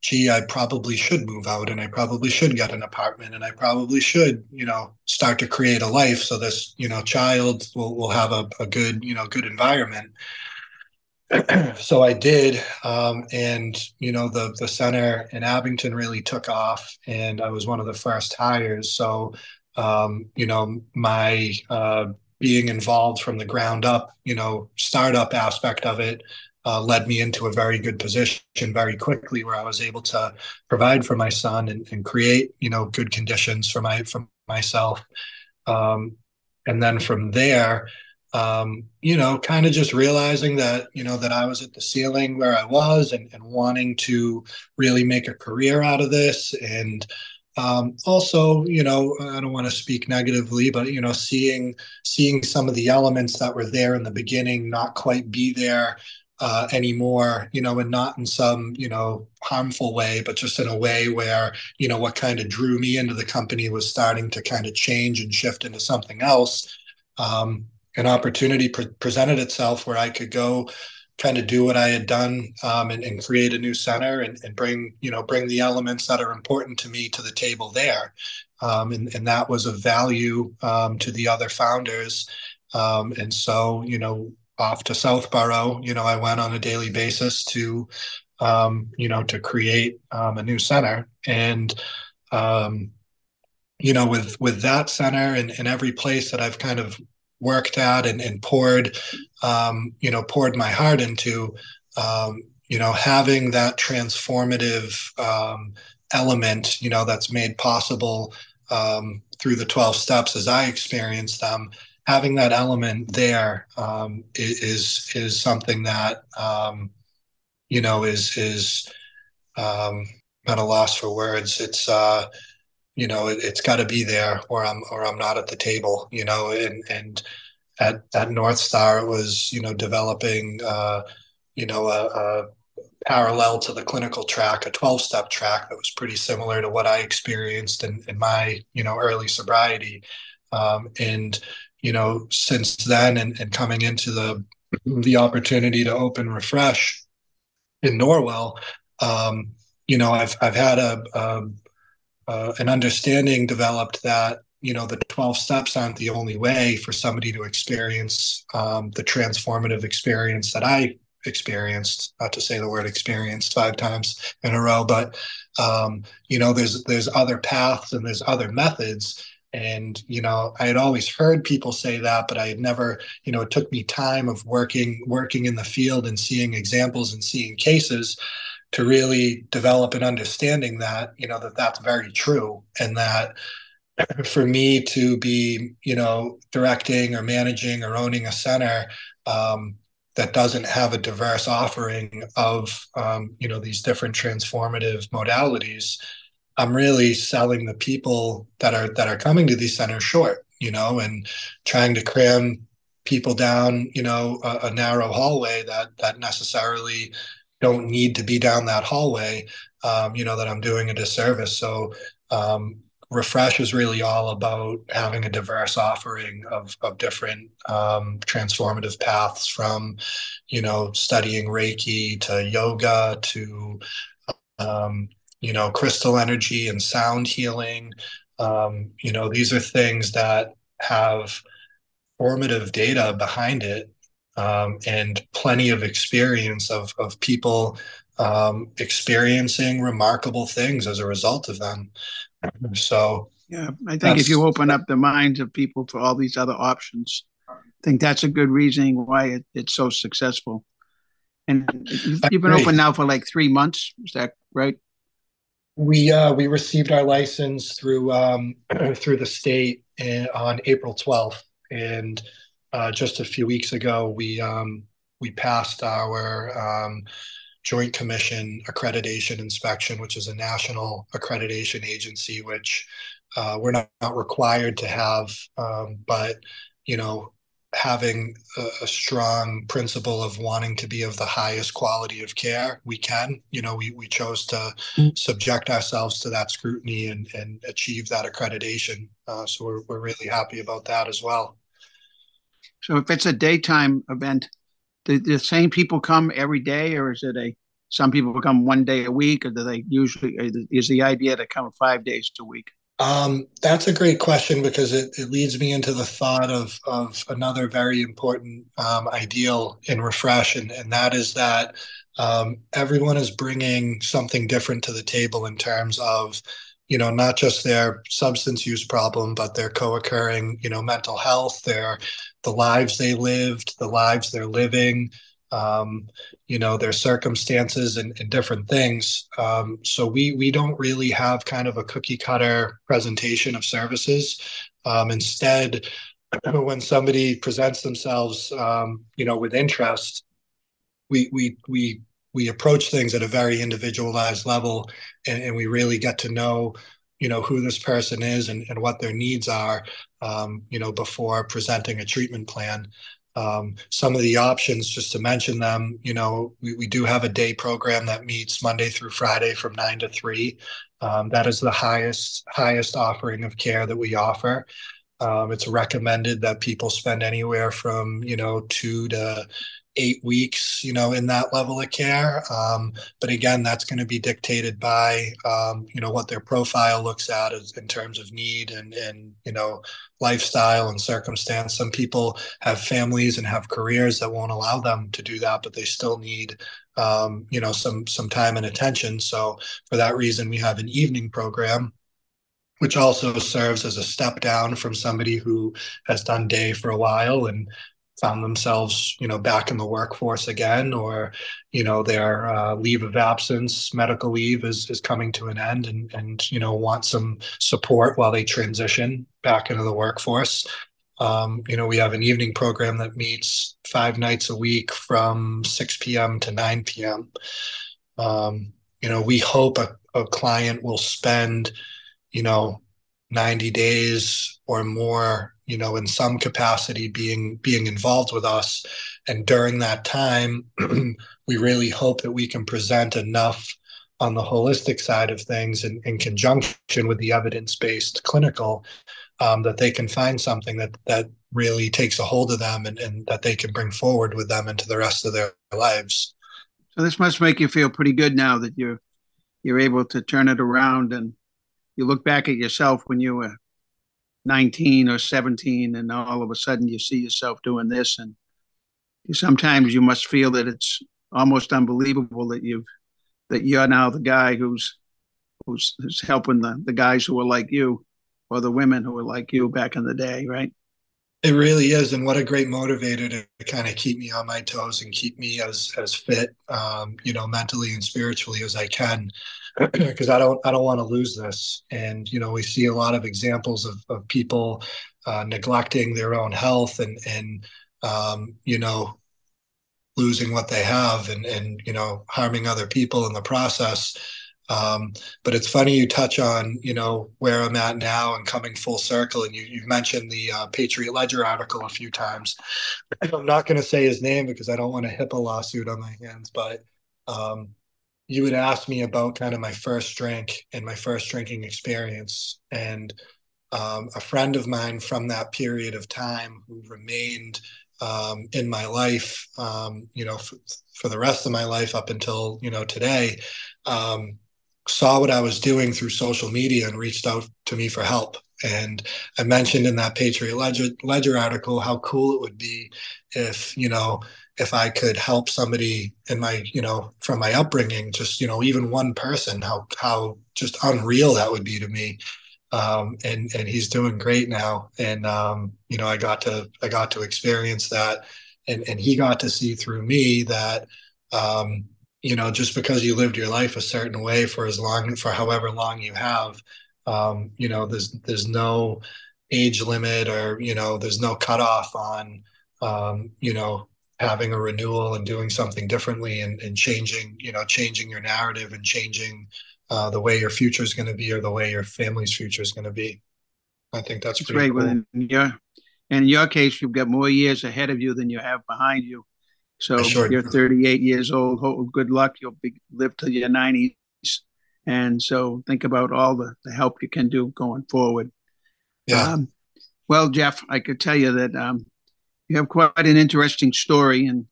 gee, I probably should move out, and I probably should get an apartment, and I probably should, you know, start to create a life so this, you know, child will, will have a, a good, you know, good environment. So I did. Um, and, you know, the, the center in Abington really took off, and I was one of the first hires. So, um, you know, my, uh, being involved from the ground up, you know, startup aspect of it uh, led me into a very good position very quickly, where I was able to provide for my son and, and create, you know, good conditions for my for myself. Um, and then from there, um, you know, kind of just realizing that, you know, that I was at the ceiling where I was, and, and wanting to really make a career out of this, and Um, also, you know, I don't want to speak negatively, but, you know, seeing seeing some of the elements that were there in the beginning not quite be there uh, anymore, you know, and not in some, you know, harmful way, but just in a way where, you know, what kind of drew me into the company was starting to kind of change and shift into something else. Um, an opportunity pre- presented itself where I could go kind of do what I had done um, and, and create a new center and, and bring, you know, bring the elements that are important to me to the table there. Um, and, and that was of value um, to the other founders. Um, and so, you know, off to Southborough, you know, I went on a daily basis to, um, you know, to create um, a new center. And, um, you know, with, with that center and, and every place that I've kind of worked at and, and poured, um, you know, poured my heart into, um, you know, having that transformative um, element, you know, that's made possible um, through the twelve steps as I experienced them, having that element there um, is, is something that, um, you know, is, is um, at a loss for words. It's, uh, you know, it, it's got to be there, or I'm, or I'm not at the table, you know, and, and at, at North Star, it was, you know, developing, uh, you know, a, a parallel to the clinical track, a twelve-step track that was pretty similar to what I experienced in, in my, you know, early sobriety. Um, and, you know, since then and, and coming into the, the opportunity to open Refresh in Norwell, um, you know, I've, I've had a, a Uh, an understanding developed that, you know, the twelve steps aren't the only way for somebody to experience um, the transformative experience that I experienced, not to say the word experienced five times in a row, but, um, you know, there's, there's other paths and there's other methods. And, you know, I had always heard people say that, but I had never, you know, it took me time of working, working in the field and seeing examples and seeing cases to really develop an understanding that, you know, that that's very true. And that for me to be, you know, directing or managing or owning a center um, that doesn't have a diverse offering of, um, you know, these different transformative modalities, I'm really selling the people that are, that are coming to these centers short, you know, and trying to cram people down, you know, a, a narrow hallway that, that necessarily don't need to be down that hallway, um, you know, that I'm doing a disservice. So um, Refresh is really all about having a diverse offering of, of different um, transformative paths, from, you know, studying Reiki to yoga to, um, you know, crystal energy and sound healing. Um, you know, these are things that have formative data behind it. Um, and plenty of experience of, of people um, experiencing remarkable things as a result of them. So, yeah, I think if you open up the minds of people to all these other options, I think that's a good reasoning why it, it's so successful. And you've, you've been open now for like three months. Is that right? We uh, we received our license through um, through the state in, on April twelfth, and Uh, just a few weeks ago, we um, we passed our um, Joint Commission Accreditation Inspection, which is a national accreditation agency, which uh, we're not, not required to have. Um, but, you know, having a, a strong principle of wanting to be of the highest quality of care we can, you know, we, we chose to mm-hmm. subject ourselves to that scrutiny and, and achieve that accreditation. Uh, so we're, we're really happy about that as well. So if it's a daytime event, do the same people come every day, or is it a, some people come one day a week, or do they usually, is the idea to come five days a week? Um, that's a great question, because it, it leads me into the thought of, of another very important um, ideal in Refresh, and, and that is that um, everyone is bringing something different to the table in terms of, you know, not just their substance use problem, but their co-occurring, you know, mental health, their, the lives they lived, the lives they're living, um, you know, their circumstances and, and different things. Um, so we we don't really have kind of a cookie cutter presentation of services. Um, instead, when somebody presents themselves, um, you know, with interest, we we we we approach things at a very individualized level, and, and we really get to know, you know, who this person is and, and what their needs are, um, you know, before presenting a treatment plan. Um, some of the options, just to mention them, you know, we, we do have a day program that meets Monday through Friday from nine to three. Um, that is the highest, highest offering of care that we offer. Um, it's recommended that people spend anywhere from, you know, two to eight weeks, you know, in that level of care. Um, but again, that's going to be dictated by, um, you know, what their profile looks at as, in terms of need and, and, you know, lifestyle and circumstance. Some people have families and have careers that won't allow them to do that, but they still need, um, you know, some, some time and attention. So for that reason, we have an evening program, which also serves as a step down from somebody who has done day for a while and found themselves, you know, back in the workforce again, or, you know, their uh, leave of absence, medical leave is is coming to an end and, and, you know, want some support while they transition back into the workforce. Um, you know, we have an evening program that meets five nights a week from six p.m. to nine p.m. Um, you know, we hope a, a client will spend, you know, ninety days or more, you know, in some capacity being being involved with us. And during that time, we really hope that we can present enough on the holistic side of things in, in conjunction with the evidence-based clinical, um, that they can find something that that really takes a hold of them and, and that they can bring forward with them into the rest of their lives. So this must make you feel pretty good now that you're you're able to turn it around, and you look back at yourself when you were nineteen or seventeen, and all of a sudden you see yourself doing this, and sometimes you must feel that it's almost unbelievable that you've that you're now the guy who's who's, who's helping the, the guys who were like you, or the women who were like you back in the day, right? It really is, and what a great motivator to kind of keep me on my toes and keep me as as fit, um, you know, mentally and spiritually as I can, because I don't I don't want to lose this. And, you know, we see a lot of examples of, of people uh, neglecting their own health and, and um, you know, losing what they have and, and, you know, harming other people in the process. Um, but it's funny you touch on, you know, where I'm at now and coming full circle. And you, you've mentioned the uh, Patriot Ledger article a few times. I'm not going to say his name because I don't want a HIPAA lawsuit on my hands. But um, you would ask me about kind of my first drink and my first drinking experience. And um, a friend of mine from that period of time who remained um, in my life, um, you know, f- for the rest of my life up until, you know, today, um, saw what I was doing through social media and reached out to me for help. And I mentioned in that Patriot Ledger, Ledger article how cool it would be if, you know, if I could help somebody in my, you know, from my upbringing, just, you know, even one person, how how just unreal that would be to me. Um, and and he's doing great now. And, um, you know, I got to I got to experience that. And, and he got to see through me that, um, you know, just because you lived your life a certain way for as long, for however long you have, um, you know, there's, there's no age limit or, you know, there's no cutoff on, um, you know, having a renewal and doing something differently and, and changing, you know, changing your narrative and changing uh, the way your future is going to be or the way your family's future is going to be. I think that's, that's pretty great. Cool. Well, in your, in your case, you've got more years ahead of you than you have behind you. So sure. You're thirty-eight years old. Oh, good luck. You'll be, live till your nineties. And so think about all the, the help you can do going forward. Yeah. Um, well, Jeff, I could tell you that um, you have quite an interesting story, and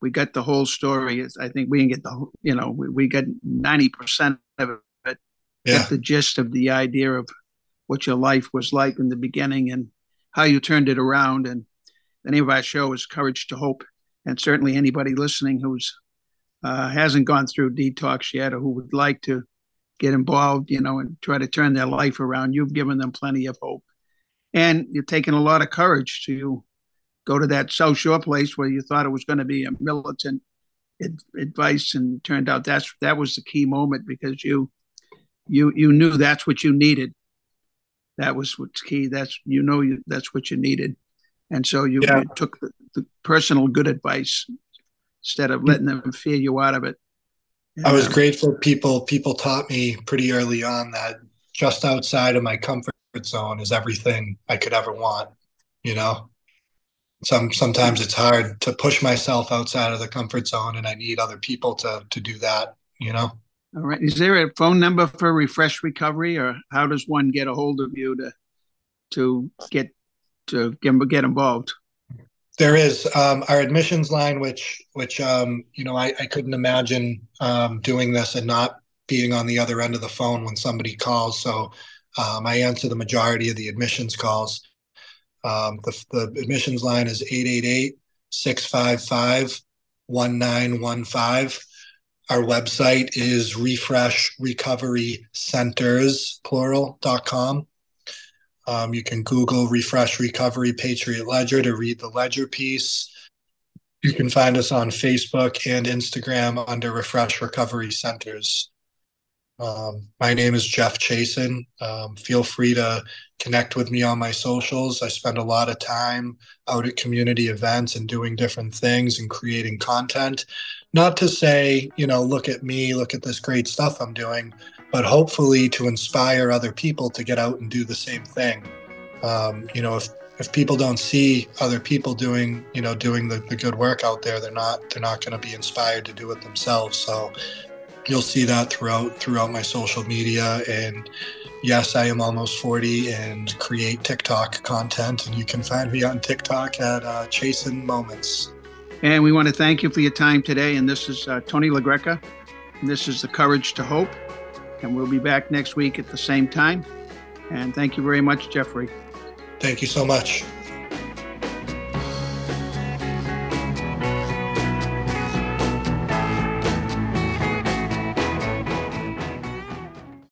we got the whole story. It's, I think we can get the, you know, we, we got ninety percent of it, but yeah. That's the gist of the idea of what your life was like in the beginning and how you turned it around. And the name of our show is Courage to Hope. And certainly anybody listening who's uh, hasn't gone through detox yet or who would like to get involved, you know, and try to turn their life around, you've given them plenty of hope. And you've taken a lot of courage to go to that South Shore place where you thought it was going to be a militant ad- advice. And it turned out that's, that was the key moment because you, you, you knew that's what you needed. That was what's key. That's, you know, you, that's what you needed. And so you, yeah. you took the, the personal good advice instead of letting them fear you out of it. And I was um, grateful people people taught me pretty early on that just outside of my comfort zone is everything I could ever want, you know? Some, sometimes it's hard to push myself outside of the comfort zone, and I need other people to to do that, you know? All right. Is there a phone number for Refresh Recovery, or how does one get a hold of you to to get to get involved? There is um, our admissions line, which which um, you know I, I couldn't imagine um, doing this and not being on the other end of the phone when somebody calls. So um, I answer the majority of the admissions calls. Um, the, the admissions line is eight eight eight, six five five, one nine one five. Our website is refresh recovery centers plural dot com. Um, you can Google Refresh Recovery Patriot Ledger to read the ledger piece. You can find us on Facebook and Instagram under Refresh Recovery Centers. Um, my name is Jeff Chasen. Um, feel free to connect with me on my socials. I spend a lot of time out at community events and doing different things and creating content. Not to say, you know, look at me, look at this great stuff I'm doing, but hopefully to inspire other people to get out and do the same thing. Um, you know, if if people don't see other people doing, you know, doing the, the good work out there, they're not they're not going to be inspired to do it themselves. So you'll see that throughout throughout my social media. And yes, I am almost forty and create TikTok content, and you can find me on TikTok at uh, Chasen Moments. And we want to thank you for your time today. And this is uh, Tony LaGreca. And this is the Courage to Hope. And we'll be back next week at the same time. And thank you very much, Jeffrey. Thank you so much.